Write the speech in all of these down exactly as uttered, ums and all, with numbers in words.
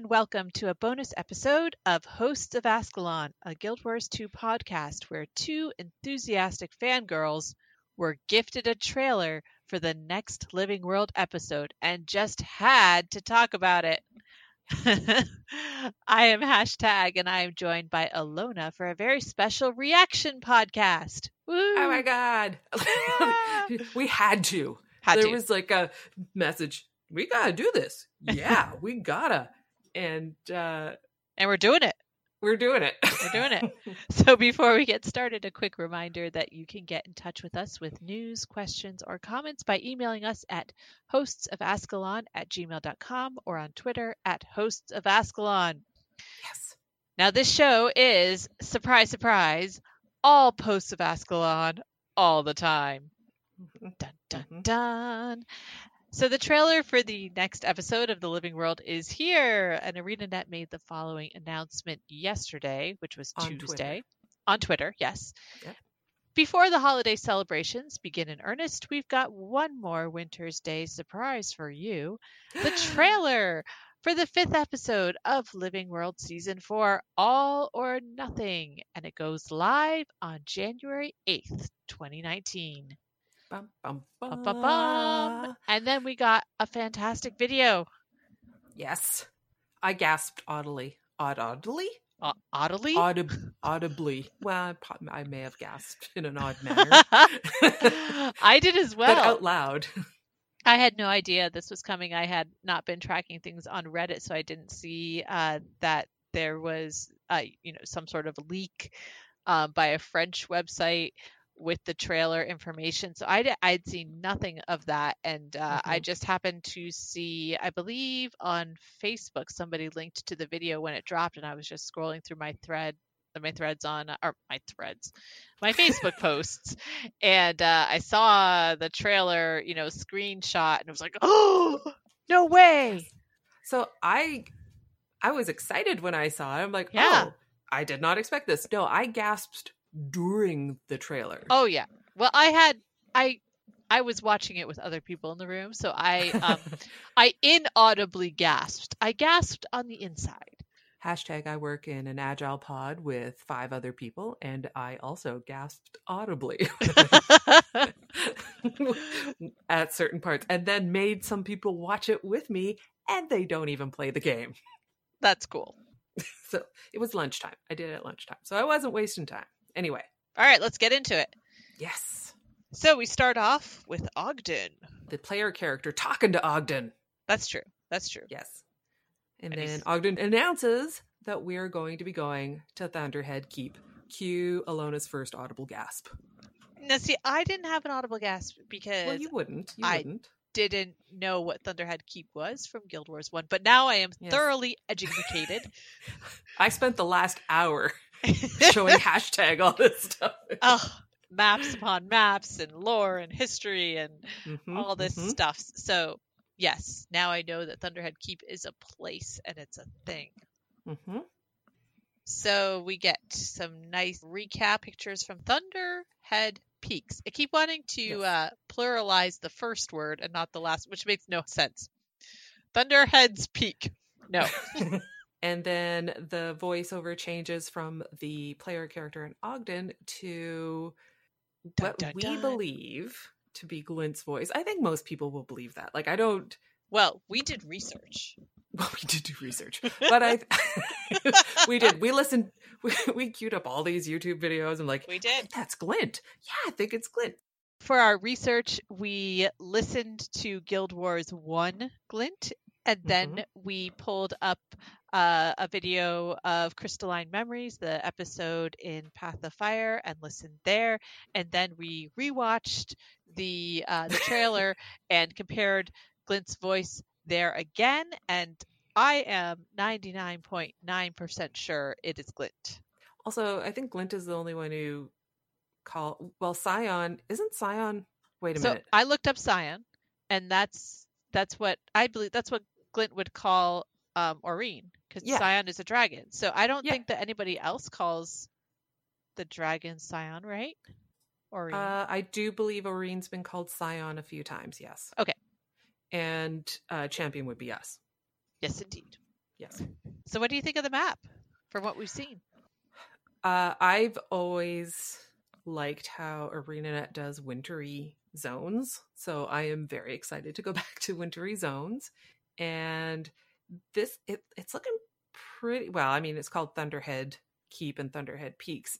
and welcome to a bonus episode of Hosts of Ascalon, a Guild Wars two podcast where two enthusiastic fangirls were gifted a trailer for the next Living World episode and just had to talk about it. I am Hashtag, and I am joined by Alona for a very special reaction podcast. Woo! Oh my god. We had to. Had there to. was like a message, we gotta do this. Yeah, we gotta. And uh, and we're doing it. We're doing it. We're doing it. So before we get started, a quick reminder that you can get in touch with us with news, questions, or comments by emailing us at hostsofascalon at gmail dot com or on Twitter at hostsofascalon. Yes. Now this show is, surprise, surprise, all posts of Ascalon all the time. Mm-hmm. Dun, dun, mm-hmm. dun. So the trailer for the next episode of The Living World is here, and ArenaNet made the following announcement yesterday, which was on Tuesday. Twitter. On Twitter, yes. Yep. Before the holiday celebrations begin in earnest, we've got one more Winter's Day surprise for you. The trailer for the fifth episode of Living World Season four, All or Nothing, and it goes live on January eighth, twenty nineteen. Bum, bum, bum. Bum, bum, bum. And then we got a fantastic video. Yes. I gasped audibly. Aud- audibly? Uh, audibly? Audib- audibly. Well, I may have gasped in an odd manner. I did as well. But out loud. I had no idea this was coming. I had not been tracking things on Reddit, so I didn't see uh, that there was uh, you know, some sort of leak uh, by a French website with the trailer information. So I'd, I'd seen nothing of that. And uh, mm-hmm. I just happened to see, I believe on Facebook, somebody linked to the video when it dropped. And I was just scrolling through my thread, my threads on, or my threads, my Facebook posts. And uh, I saw the trailer, you know, screenshot, and I was like, oh, no way. So I, I was excited when I saw it. I'm like, yeah. oh, I did not expect this. No, I gasped during the trailer. Oh yeah. Well, I had I I was watching it with other people in the room, so I um I inaudibly gasped. I gasped on the inside. Hashtag I work in an agile pod with five other people, and I also gasped audibly at certain parts, and then made some people watch it with me, and they don't even play the game. That's cool. So it was lunchtime. I did it at lunchtime, so I wasn't wasting time. Anyway. All right, let's get into it. Yes. So we start off with Ogden. The player character talking to Ogden. That's true. That's true. Yes. And, and then he's... Ogden announces that we're going to be going to Thunderhead Keep. Cue Alona's first audible gasp. Now, see, I didn't have an audible gasp because... Well, you wouldn't. You I wouldn't. didn't know what Thunderhead Keep was from Guild Wars one, but now I am yes. thoroughly educated. I spent the last hour... showing hashtag all this stuff. Oh, maps upon maps and lore and history and mm-hmm, all this mm-hmm. stuff. So yes, now I know that Thunderhead Keep is a place and it's a thing. Mm-hmm. So we get some nice recap pictures from Thunderhead Peaks. I keep wanting to yes. uh, pluralize the first word and not the last, which makes no sense. Thunderhead's Peak. No. And then the voiceover changes from the player character in Ogden to dun, what dun, we dun. believe to be Glint's voice. I think most people will believe that. Like, I don't... Well, we did research. Well, we did do research. But I... we did. We listened... We, we queued up all these YouTube videos. I'm like, we did. That's Glint. Yeah, I think it's Glint. For our research, we listened to Guild Wars one Glint, and then mm-hmm. we pulled up... Uh, a video of Crystalline Memories, the episode in Path of Fire, and listened there. And then we rewatched the uh, the trailer and compared Glint's voice there again. And I am ninety-nine point nine percent sure it is Glint. Also, I think Glint is the only one who call. Well, Scion isn't Scion. Wait a so minute. So I looked up Scion, and that's that's what I believe. That's what Glint would call um Aurene, because yeah. Scion is a dragon, so I don't yeah. think that anybody else calls the dragon Scion, right? Aurene. uh I do believe Aurene's been called Scion a few times. Yes. Okay. And uh champion would be us. Yes, indeed. Yes. So what do you think of the map from what we've seen? Uh, I've always liked how ArenaNet does wintry zones. So I am very excited to go back to wintry zones. And this, it, it's looking pretty well. I mean, it's called Thunderhead Keep and Thunderhead Peaks.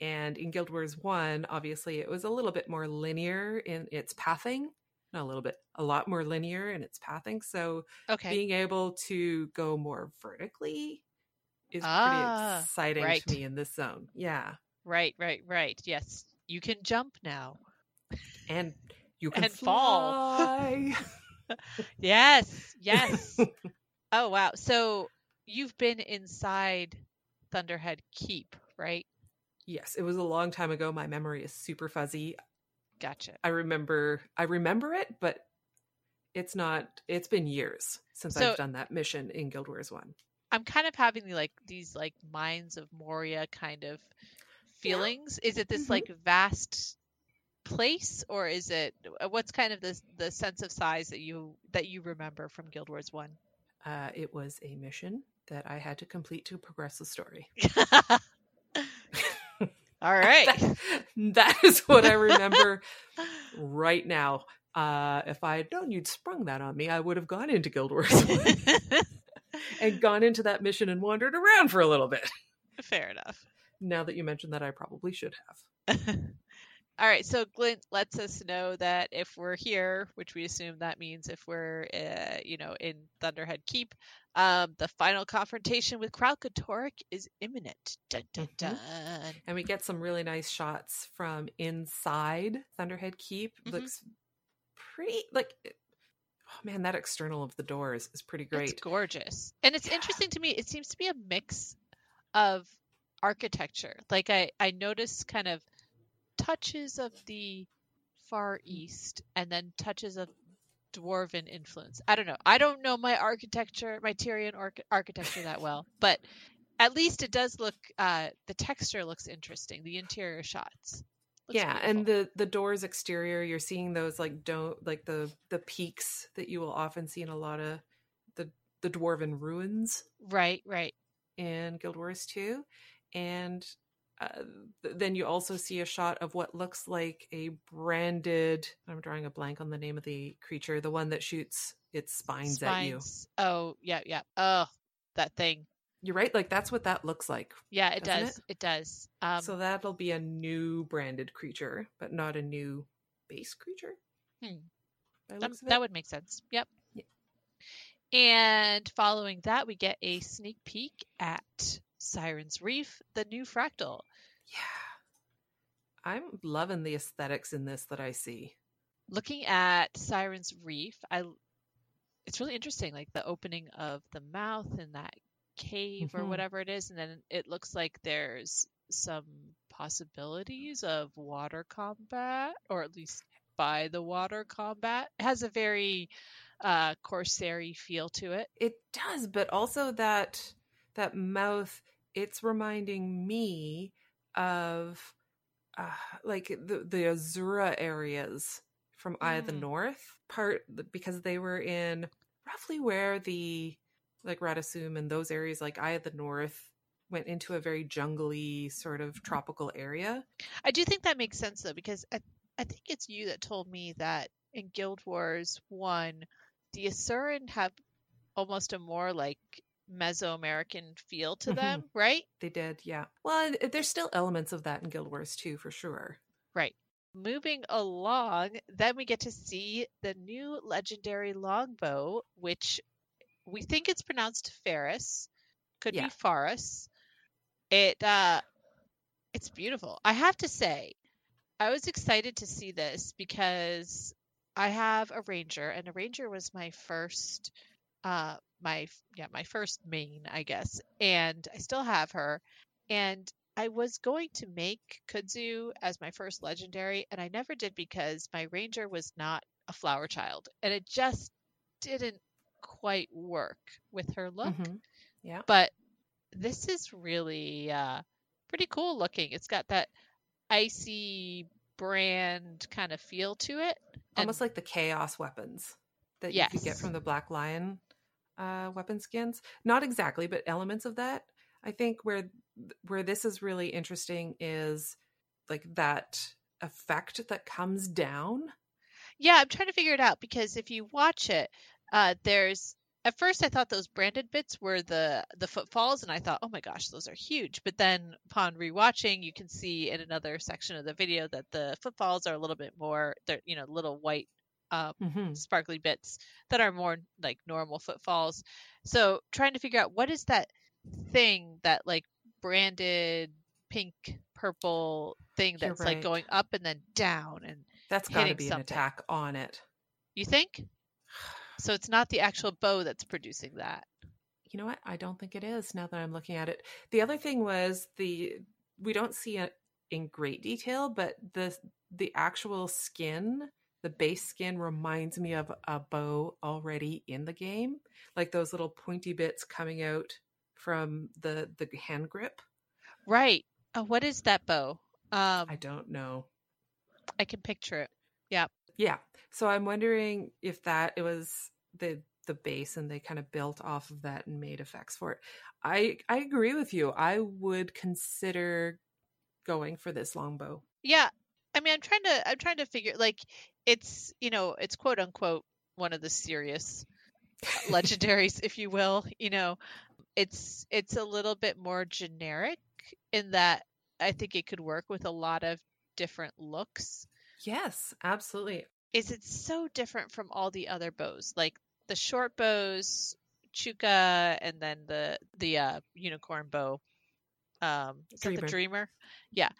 And in Guild Wars one, obviously, it was a little bit more linear in its pathing. Not a little bit, a lot more linear in its pathing. So okay. being able to go more vertically is ah, pretty exciting right. to me in this zone. Yeah. Right, right, right. Yes. You can jump now. And you can and fly. fall. Yes, yes. Oh, wow. So you've been inside Thunderhead Keep, right? Yes, it was a long time ago. My memory is super fuzzy. Gotcha. I remember I remember it, but it's not it's been years since so, I've done that mission in Guild Wars one. I'm kind of having the, like these like Mines of Moria kind of feelings. Yeah. Is it this mm-hmm. like vast place, or is it what's kind of the the sense of size that you that you remember from Guild Wars one? Uh, it was a mission that I had to complete to progress the story. All right. that, that is what I remember right now. Uh, if I had known you'd sprung that on me, I would have gone into Guild Wars and gone into that mission and wandered around for a little bit. Fair enough. Now that you mentioned that, I probably should have. All right. So Glint lets us know that if we're here, which we assume that means if we're, uh, you know, in Thunderhead Keep, Um, the final confrontation with Kralkatorrik is imminent. Dun, dun, dun. Mm-hmm. And we get some really nice shots from inside Thunderhead Keep. Mm-hmm. Looks pretty, like, oh man, that external of the doors is pretty great. It's gorgeous. And it's yeah. interesting to me, it seems to be a mix of architecture. Like, I, I notice kind of touches of the Far East and then touches of Dwarven influence. I don't know. I don't know my architecture, my Tyrian or- architecture that well, but at least it does look, uh, the texture looks interesting. The interior shots. Yeah. Beautiful. And the, the doors exterior, you're seeing those like don't like the, the peaks that you will often see in a lot of the, the Dwarven ruins. Right. Right. In Guild Wars two. And uh, then you also see a shot of what looks like a branded, I'm drawing a blank on the name of the creature, the one that shoots its spines, spines. at you. Oh, yeah, yeah. Oh, that thing. You're right. Like, that's what that looks like. Yeah, it does. It, it does. Um, so that'll be a new branded creature, but not a new base creature. Hmm. That, that would make sense. Yep. Yeah. And following that, we get a sneak peek at Siren's Reef, the new fractal. Yeah. I'm loving the aesthetics in this that I see. Looking at Siren's Reef, I it's really interesting, like the opening of the mouth in that cave mm-hmm. or whatever it is, and then it looks like there's some possibilities of water combat, or at least by the water combat. It has a very uh Corsairy feel to it. It does, but also that that mouth, it's reminding me of uh, like the, the Azura areas from Eye of the North part, because they were in roughly where the like Radasum and those areas, like Eye of the North went into a very jungly sort of tropical area. I do think that makes sense though, because I, I think it's you that told me that in Guild Wars one, the Asuran have almost a more like Mesoamerican feel to them, mm-hmm. right? They did, yeah. Well, there's still elements of that in Guild Wars two, for sure. Right. Moving along, then we get to see the new legendary longbow, which we think it's pronounced Ferris. Could yeah. be Faris. It, uh, it's beautiful. I have to say, I was excited to see this because I have a ranger, and a ranger was my first... Uh, my yeah my first main, I guess, and I still have her, and I was going to make Kudzu as my first legendary, and I never did because my ranger was not a flower child, and it just didn't quite work with her look. Mm-hmm. Yeah, but this is really uh pretty cool looking. It's got that icy brand kind of feel to it, almost and, like the chaos weapons that yes. you could get from the Black Lion uh, weapon skins. Not exactly, but elements of that. I think where where this is really interesting is like that effect that comes down. Yeah, I'm trying to figure it out because if you watch it, uh, there's... At first, I thought those branded bits were the, the footfalls, and I thought, oh my gosh, those are huge. But then upon rewatching, you can see in another section of the video that the footfalls are a little bit more, they're, you know, little white um, mm-hmm. sparkly bits that are more like normal footfalls. So trying to figure out what is that thing, that like branded pink, purple thing that's right. like going up and then down and that's got to be something. An attack on it. You think? So it's not the actual bow that's producing that. You know what? I don't think it is now that I'm looking at it. The other thing was the, we don't see it in great detail, but the, the actual skin, the base skin reminds me of a bow already in the game. Like those little pointy bits coming out from the, the hand grip. Right. Oh, what is that bow? Um, I don't know. I can picture it. Yeah. Yeah. So I'm wondering if that it was the the base and they kind of built off of that and made effects for it. I I agree with you. I would consider going for this longbow. Yeah. I mean, I'm trying to I'm trying to figure like it's, you know, it's quote unquote one of the serious legendaries, if you will, you know. It's it's a little bit more generic in that I think it could work with a lot of different looks. Yes, absolutely. Is it so different from all the other bows, like the short bows, Chuka, and then the the uh, unicorn bow, um, is that the Dreamer? Yeah,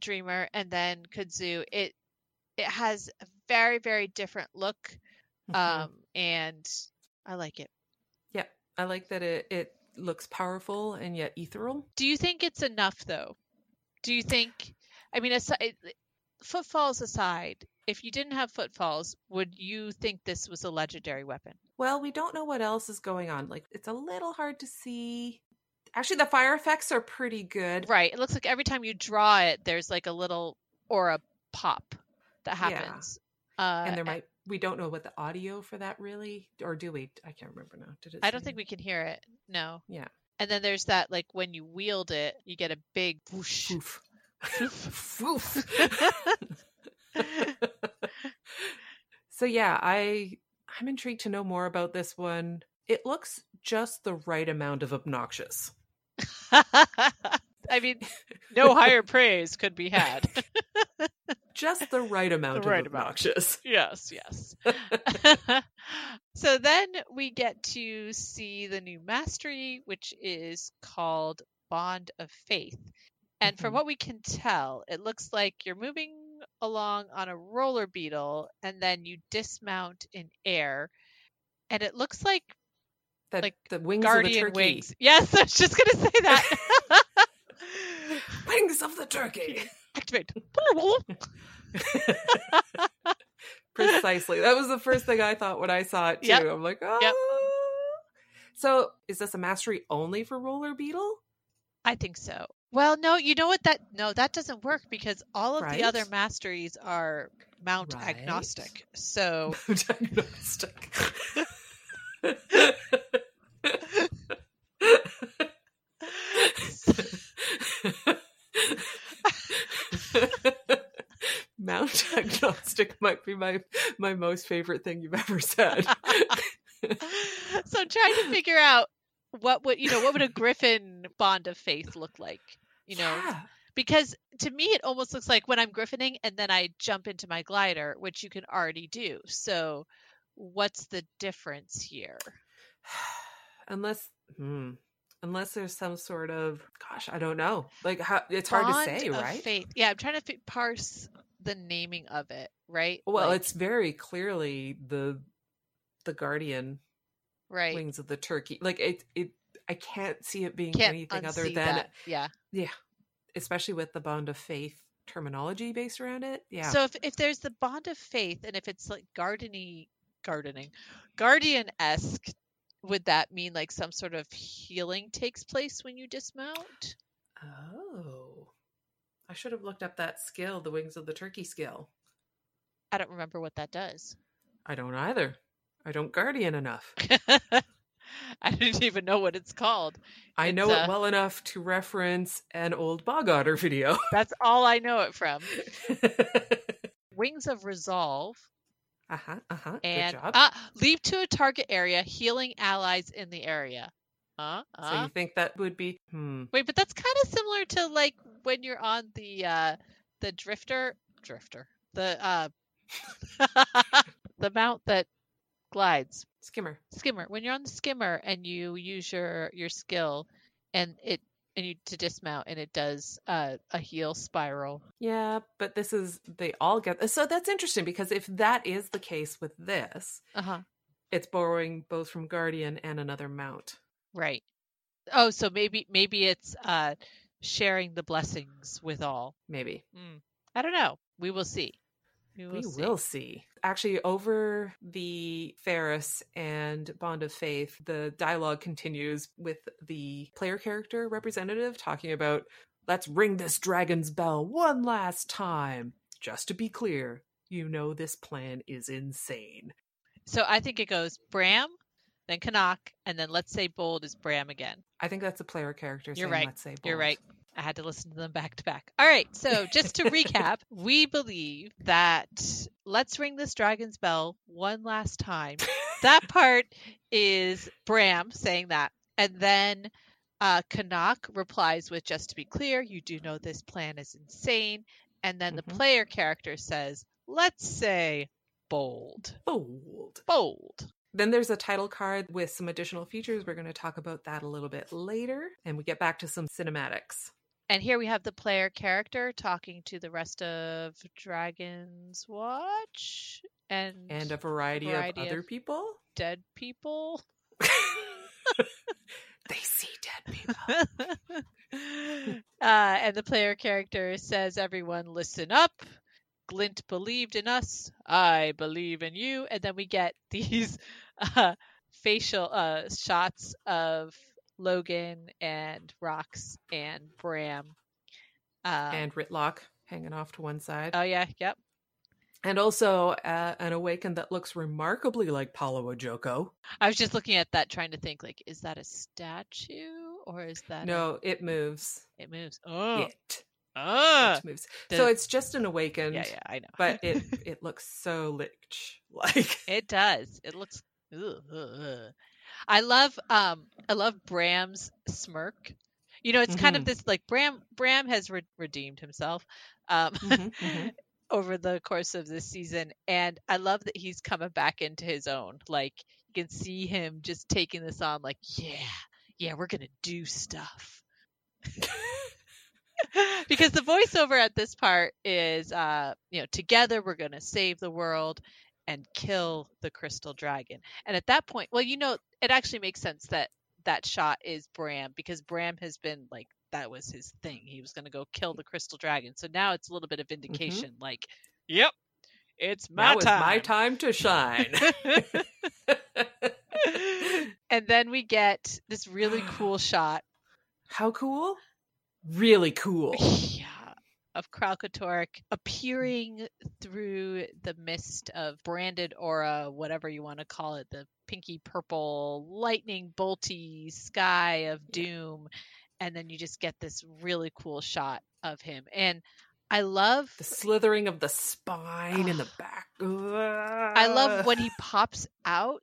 Dreamer, and then Kudzu. It it has a very very different look, um, mm-hmm. and I like it. Yeah, I like that it it looks powerful and yet ethereal. Do you think it's enough though? Do you think? I mean, aside, footfalls aside. If you didn't have footfalls, would you think this was a legendary weapon? Well, we don't know what else is going on. Like, it's a little hard to see. Actually, the fire effects are pretty good. Right. It looks like every time you draw it, there's like a little aura pop that happens. Yeah. Uh, and there might, we don't know what the audio for that really, or do we? I can't remember now. Did it? I don't think we can hear it. No. Yeah. And then there's that, like, when you wield it, you get a big whoosh. Oof. Oof. So yeah, I I'm intrigued to know more about this one. It looks just the right amount of obnoxious. I mean, no higher praise could be had. Just the right amount the right of obnoxious. Amount. Yes, yes. So then we get to see the new mastery, which is called Bond of Faith. And mm-hmm. from what we can tell, it looks like you're moving along on a roller beetle and then you dismount in air and it looks like the, like the wings guardian of the turkey. Wings. Yes, I was just gonna say that. Wings of the turkey. Activate. Precisely. That was the first thing I thought when I saw it too. Yep. I'm like, oh yep. So is this a mastery only for roller beetle? I think so. Well, no, you know what? That no, that doesn't work because all of right. the other masteries are mount right. agnostic. So mount agnostic. Mount agnostic might be my my most favorite thing you've ever said. So I'm trying to figure out what would you know? What would a griffin Bond of Faith look like? You know, yeah. Because to me, it almost looks like when I'm griffining and then I jump into my glider, which you can already do. So what's the difference here? Unless, hmm, unless there's some sort of, gosh, I don't know. Like how it's Bond hard to say, of right? Faith. Yeah. I'm trying to parse the naming of it. Right. Well, like, it's very clearly the, the guardian right. wings of the turkey. Like it, it, I can't see it being can't anything other than that. Yeah. Yeah. Especially with the Bond of Faith terminology based around it. Yeah. So if, if there's the Bond of Faith and if it's like gardeny, gardening, guardian-esque, would that mean like some sort of healing takes place when you dismount? Oh. I should have looked up that skill, the Wings of the Turkey skill. I don't remember what that does. I don't either. I don't guardian enough. I didn't even know what it's called. I it's, know it uh, well enough to reference an old Bog Otter video. That's all I know it from. Wings of Resolve. Uh-huh, uh-huh. And good job. Uh, leap to a target area, healing allies in the area. Uh, uh. So you think that would be... Hmm. Wait, but that's kind of similar to like when you're on the uh, the drifter... Drifter. The uh, the mount that glides. Skimmer. Skimmer. When you're on the skimmer and you use your, your skill and it and you to dismount and it does uh, a heal spiral. Yeah, but this is they all get so that's interesting because if that is the case with this, uh-huh. It's borrowing both from Guardian and another mount. Right. Oh, so maybe maybe it's uh, sharing the blessings with all. Maybe. Mm. I don't know. We will see. We will, we see. will see. Actually, over the Ferris and Bond of Faith, the dialogue continues with the player character representative talking about, let's ring this dragon's bell one last time. Just to be clear, you know this plan is insane. So I think it goes Bram, then Kanak, and then let's say bold is Bram again. I think that's the player character saying, right. Let's say bold. You're right. I had to listen to them back to back. All right. So just to recap, we believe that let's ring this dragon's bell one last time. That part is Bram saying that. And then uh, Kanak replies with, just to be clear, you do know this plan is insane. And then mm-hmm. the player character says, let's say bold. Bold. Bold. Then there's a title card with some additional features. We're going to talk about that a little bit later. And we get back to some cinematics. And here we have the player character talking to the rest of Dragon's Watch. And, and a variety, variety of other of people. Dead people. They see dead people. uh, and the player character says, everyone listen up. Glint believed in us. I believe in you. And then we get these uh, facial uh, shots of Logan and Rox and Bram. Um, and Rytlock hanging off to one side. Oh, yeah. Yep. And also uh, an awakened that looks remarkably like Palawa Joko. I was just looking at that trying to think, like, is that a statue or is that... No, a... it moves. It moves. Oh. It. Ah, moves. The, so it's just an awakened. Yeah, yeah, I know. But it it looks so lich like. It does. It looks. Ugh, ugh. I love um I love Bram's smirk. You know, it's mm-hmm. kind of this like Bram Bram has re- redeemed himself um mm-hmm, mm-hmm. over the course of this season, and I love that he's coming back into his own. Like you can see him just taking this on. Like yeah, yeah, we're gonna do stuff. Because the voiceover at this part is, uh, you know, together we're going to save the world and kill the crystal dragon. And at that point, well, you know, it actually makes sense that that shot is Bram because Bram has been like, that was his thing. He was going to go kill the crystal dragon. So now it's a little bit of vindication. Mm-hmm. Like, yep, it's my now time. Now is my time to shine. And then we get this really cool shot. How cool? Really cool. Yeah. Of Kralkatorrik appearing through the mist of branded aura, whatever you want to call it, the pinky purple lightning bolty sky of doom. Yeah. And then you just get this really cool shot of him. And I love the slithering of the spine in the back. Ugh. I love when he pops out.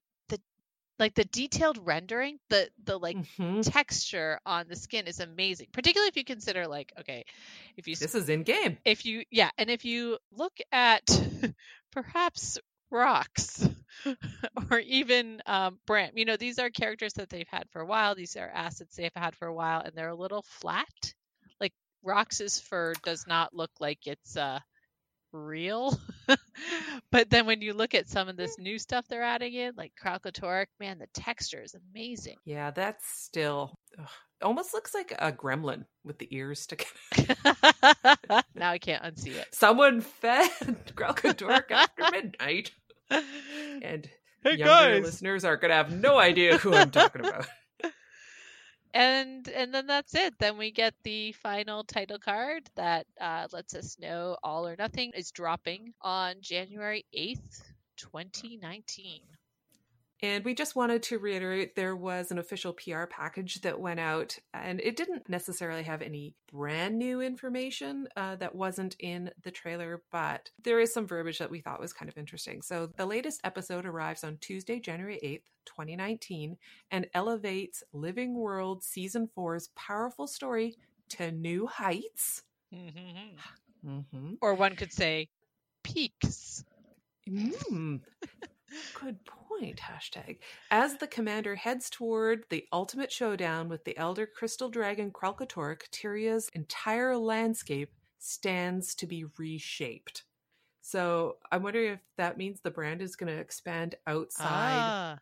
Like the detailed rendering, the the like mm-hmm. texture on the skin is amazing. Particularly if you consider like, okay, if you this is in game. If you yeah, and if you look at perhaps Rox or even um, Bram, you know, these are characters that they've had for a while. These are assets they've had for a while, and they're a little flat. Like Rox's fur does not look like it's uh real. But then when you look at some of this new stuff they're adding in, like Kralkatorrik, man, the texture is amazing. Yeah, that's still ugh, almost looks like a gremlin with the ears sticking. Now I can't unsee it. Someone fed Kralkatorrik after midnight. And hey, younger guys. Listeners are going to have no idea who I'm talking about. And and then that's it. Then we get the final title card that uh, lets us know All or Nothing is dropping on January eighth, twenty nineteen. And we just wanted to reiterate there was an official P R package that went out, and it didn't necessarily have any brand new information uh, that wasn't in the trailer, but there is some verbiage that we thought was kind of interesting. So the latest episode arrives on Tuesday, January eighth, twenty nineteen, and elevates Living World Season four's powerful story to new heights. Mm-hmm. Mm-hmm. Or one could say peaks. Mm. Good point, hashtag. As the commander heads toward the ultimate showdown with the elder crystal dragon Kralkatorrik, Tyria's entire landscape stands to be reshaped. So I'm wondering if that means the brand is going to expand outside ah.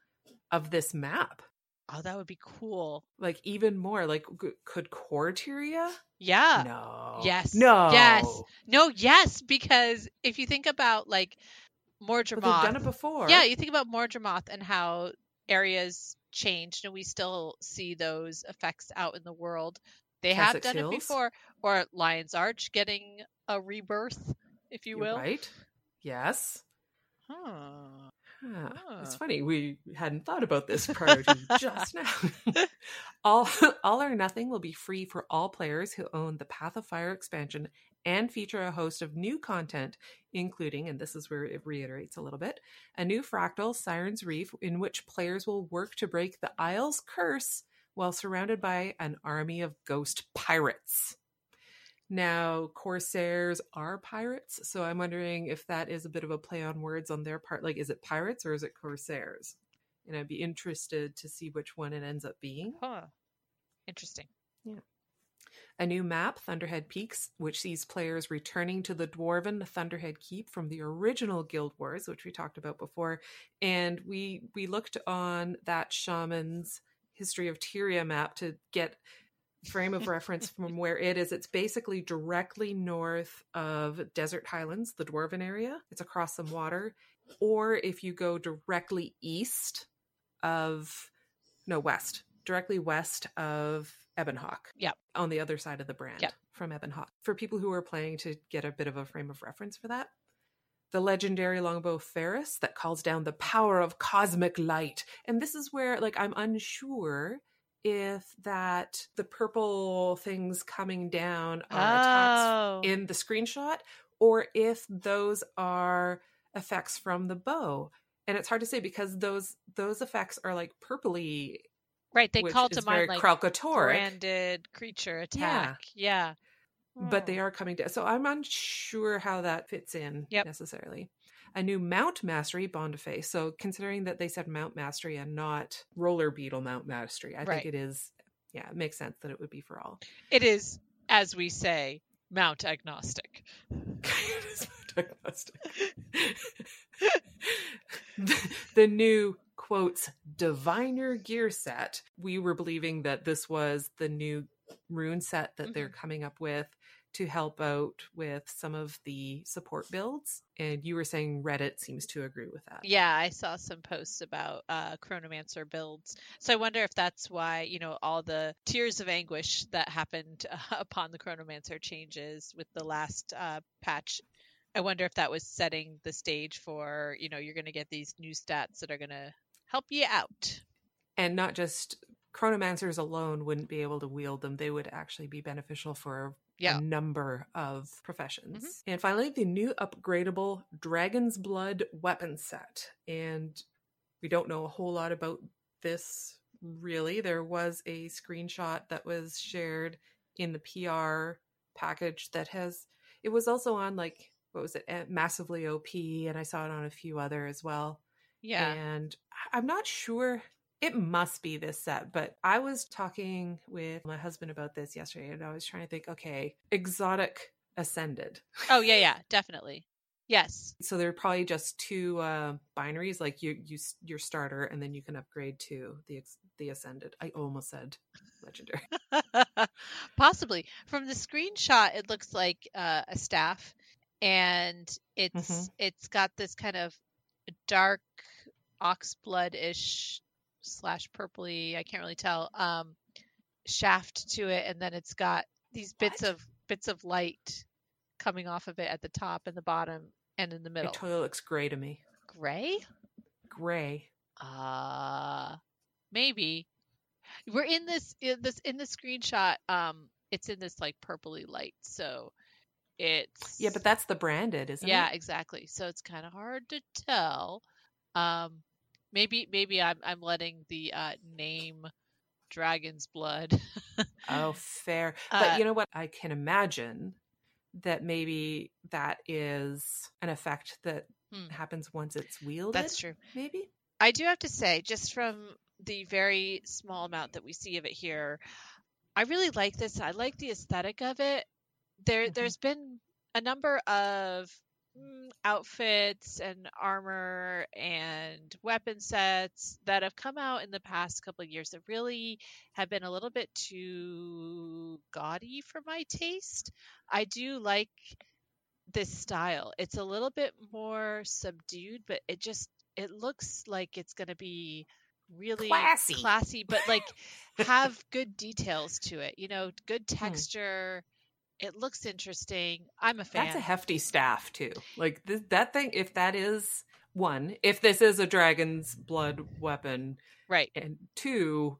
of this map. Oh, that would be cool. Like even more. Like g- could core Tyria? Yeah. No. Yes. No. Yes. No, yes, because if you think about like Mordremoth. Well, they've done it before. Yeah, you think about Mordremoth and how areas changed, and we still see those effects out in the world. They Classic have done Hills. It before. Or Lion's Arch getting a rebirth, if you You're will. Right. Yes. Huh. Huh. Huh. It's funny. We hadn't thought about this prior to just now. All, All or Nothing will be free for all players who own the Path of Fire expansion and feature a host of new content, including, and this is where it reiterates a little bit, a new fractal, Siren's Reef, in which players will work to break the Isle's curse while surrounded by an army of ghost pirates. Now, Corsairs are pirates, so I'm wondering if that is a bit of a play on words on their part. Like, is it pirates or is it Corsairs? And I'd be interested to see which one it ends up being. Huh. Interesting. Yeah. A new map, Thunderhead Peaks, which sees players returning to the Dwarven Thunderhead Keep from the original Guild Wars, which we talked about before. And we we looked on that Shaman's History of Tyria map to get frame of reference from where it is. It's basically directly north of Desert Highlands, the Dwarven area. It's across some water. Or if you go directly east of... No, west. Directly west of... Ebonhawk. Yeah. On the other side of the brand yep. from Ebonhawk. For people who are playing to get a bit of a frame of reference for that. The legendary longbow Ferris that calls down the power of cosmic light. And this is where, like, I'm unsure if that the purple things coming down are oh. attacks in the screenshot or if those are effects from the bow. And it's hard to say because those those effects are like purpley. Right, they call to mind like branded creature attack. Yeah. yeah. But they are coming down. So I'm unsure how that fits in yep. necessarily. A new Mount Mastery, Bond of Faith. So considering that they said Mount Mastery and not Roller Beetle Mount Mastery, I right. think it is, yeah, it makes sense that it would be for all. It is, as we say, Mount Agnostic. It is Mount Agnostic. the, the new... quotes Diviner gear set. We were believing that this was the new rune set that mm-hmm. they're coming up with to help out with some of the support builds, and you were saying Reddit seems to agree with that. Yeah, I saw some posts about uh Chronomancer builds, so I wonder if that's why, you know, all the tears of anguish that happened uh, upon the Chronomancer changes with the last uh patch. I wonder if that was setting the stage for, you know, you're going to get these new stats that are going to help you out. And not just Chronomancers alone wouldn't be able to wield them. They would actually be beneficial for yeah. a number of professions. Mm-hmm. And finally, the new upgradable Dragon's Blood weapon set. And we don't know a whole lot about this, really. There was a screenshot that was shared in the P R package that has... It was also on, like... what was it? Massively O P. And I saw it on a few other as well. Yeah. And I'm not sure. It must be this set, but I was talking with my husband about this yesterday and I was trying to think, okay, exotic ascended. Oh yeah. Yeah, definitely. Yes. So there are probably just two uh, binaries, like you, you, your starter, and then you can upgrade to the the ascended. I almost said legendary. Possibly. From the screenshot, it looks like uh, a staff. And it's mm-hmm. it's got this kind of dark oxblood-ish slash purpley, I can't really tell, um, shaft to it, and then it's got these bits what? of bits of light coming off of it at the top and the bottom and in the middle. It totally looks gray to me. Gray? Gray. uh, maybe we're in this, in this, in the screenshot. Um, it's in this like purpley light. So it's, yeah, but that's the branded, isn't yeah, it? Yeah, exactly. So it's kind of hard to tell. Um, maybe, maybe I'm, I'm letting the, uh, name Dragon's Blood. Oh, fair. But uh, you know what? I can imagine that maybe that is an effect that hmm. happens once it's wielded. That's true. Maybe. I do have to say, just from the very small amount that we see of it here, I really like this. I like the aesthetic of it. There, mm-hmm. There's been a number of mm, outfits and armor and weapon sets that have come out in the past couple of years that really have been a little bit too gaudy for my taste. I do like this style. It's a little bit more subdued, but it just, it looks like it's going to be really classy. classy, but like have good details to it, you know, good texture. Hmm. It looks interesting. I'm a fan. That's a hefty staff too. Like th- that thing, if that is one, if this is a Dragon's Blood weapon, right. And two,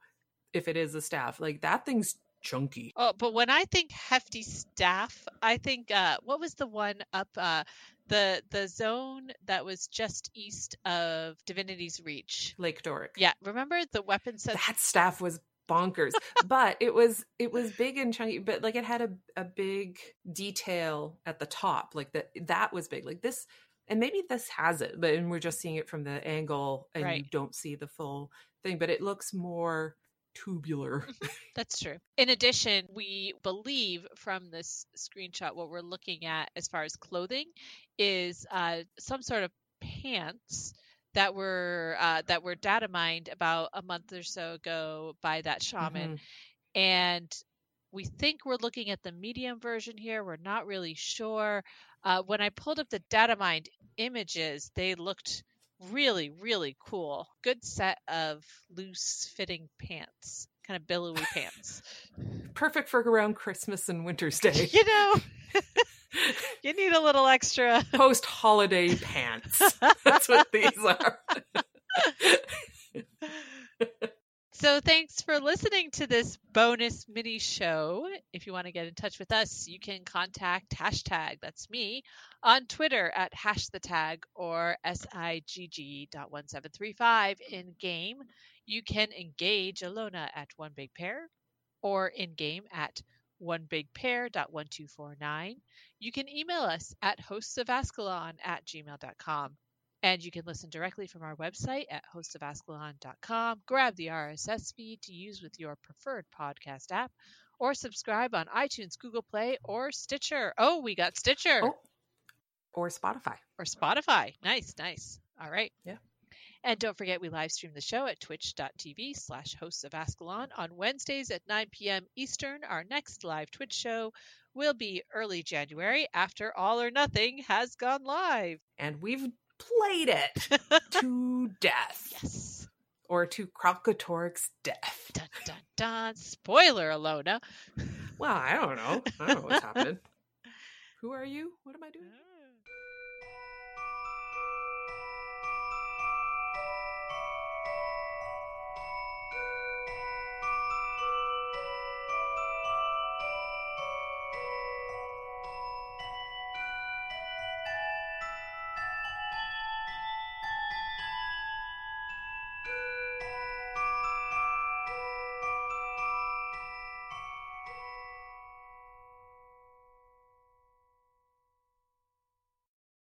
if it is a staff, like that thing's chunky. Oh, but when I think hefty staff, I think, uh, what was the one up, uh, The the zone that was just east of Divinity's Reach. Lake Doric. Yeah. Remember the weapon set? That staff was bonkers. But it was it was big and chunky, but like it had a, a big detail at the top. Like that that was big. Like this, and maybe this has it, but and we're just seeing it from the angle and right. You don't see the full thing, but it looks more tubular. That's true. In addition, we believe from this screenshot what we're looking at as far as clothing is uh, some sort of pants that were uh, that were data mined about a month or so ago by that shaman, mm-hmm. and we think we're looking at the medium version here. We're not really sure. Uh, when I pulled up the data mined images, they looked really, really cool. Good set of loose fitting pants, kind of billowy pants. Perfect for around Christmas and Winter's Day. You know, you need a little extra. Post holiday pants. That's what these are. So thanks for listening to this bonus mini show. If you want to get in touch with us, you can contact hashtag, that's me, on Twitter at hash the tag or S I G G dot one seven three five in game. You can engage Alona at One Big Pair or in game at one big pair dot one two four nine. You can email us at hosts of ascalon at gmail dot com. And you can listen directly from our website at hosts of ascalon dot com. Grab the R S S feed to use with your preferred podcast app or subscribe on iTunes, Google Play, or Stitcher. Oh, we got Stitcher. Oh, or Spotify. Or Spotify. Nice, nice. All right. Yeah. And don't forget, we live stream the show at twitch dot t v slash hosts of Ascalon on Wednesdays at nine p.m. Eastern. Our next live Twitch show will be early January after All or Nothing has gone live. And we've played it to death. Yes. Or to Kralkatorrik's death. Dun, dun, dun. Spoiler, Alona. Well, I don't know. I don't know what's happening. Who are you? What am I doing?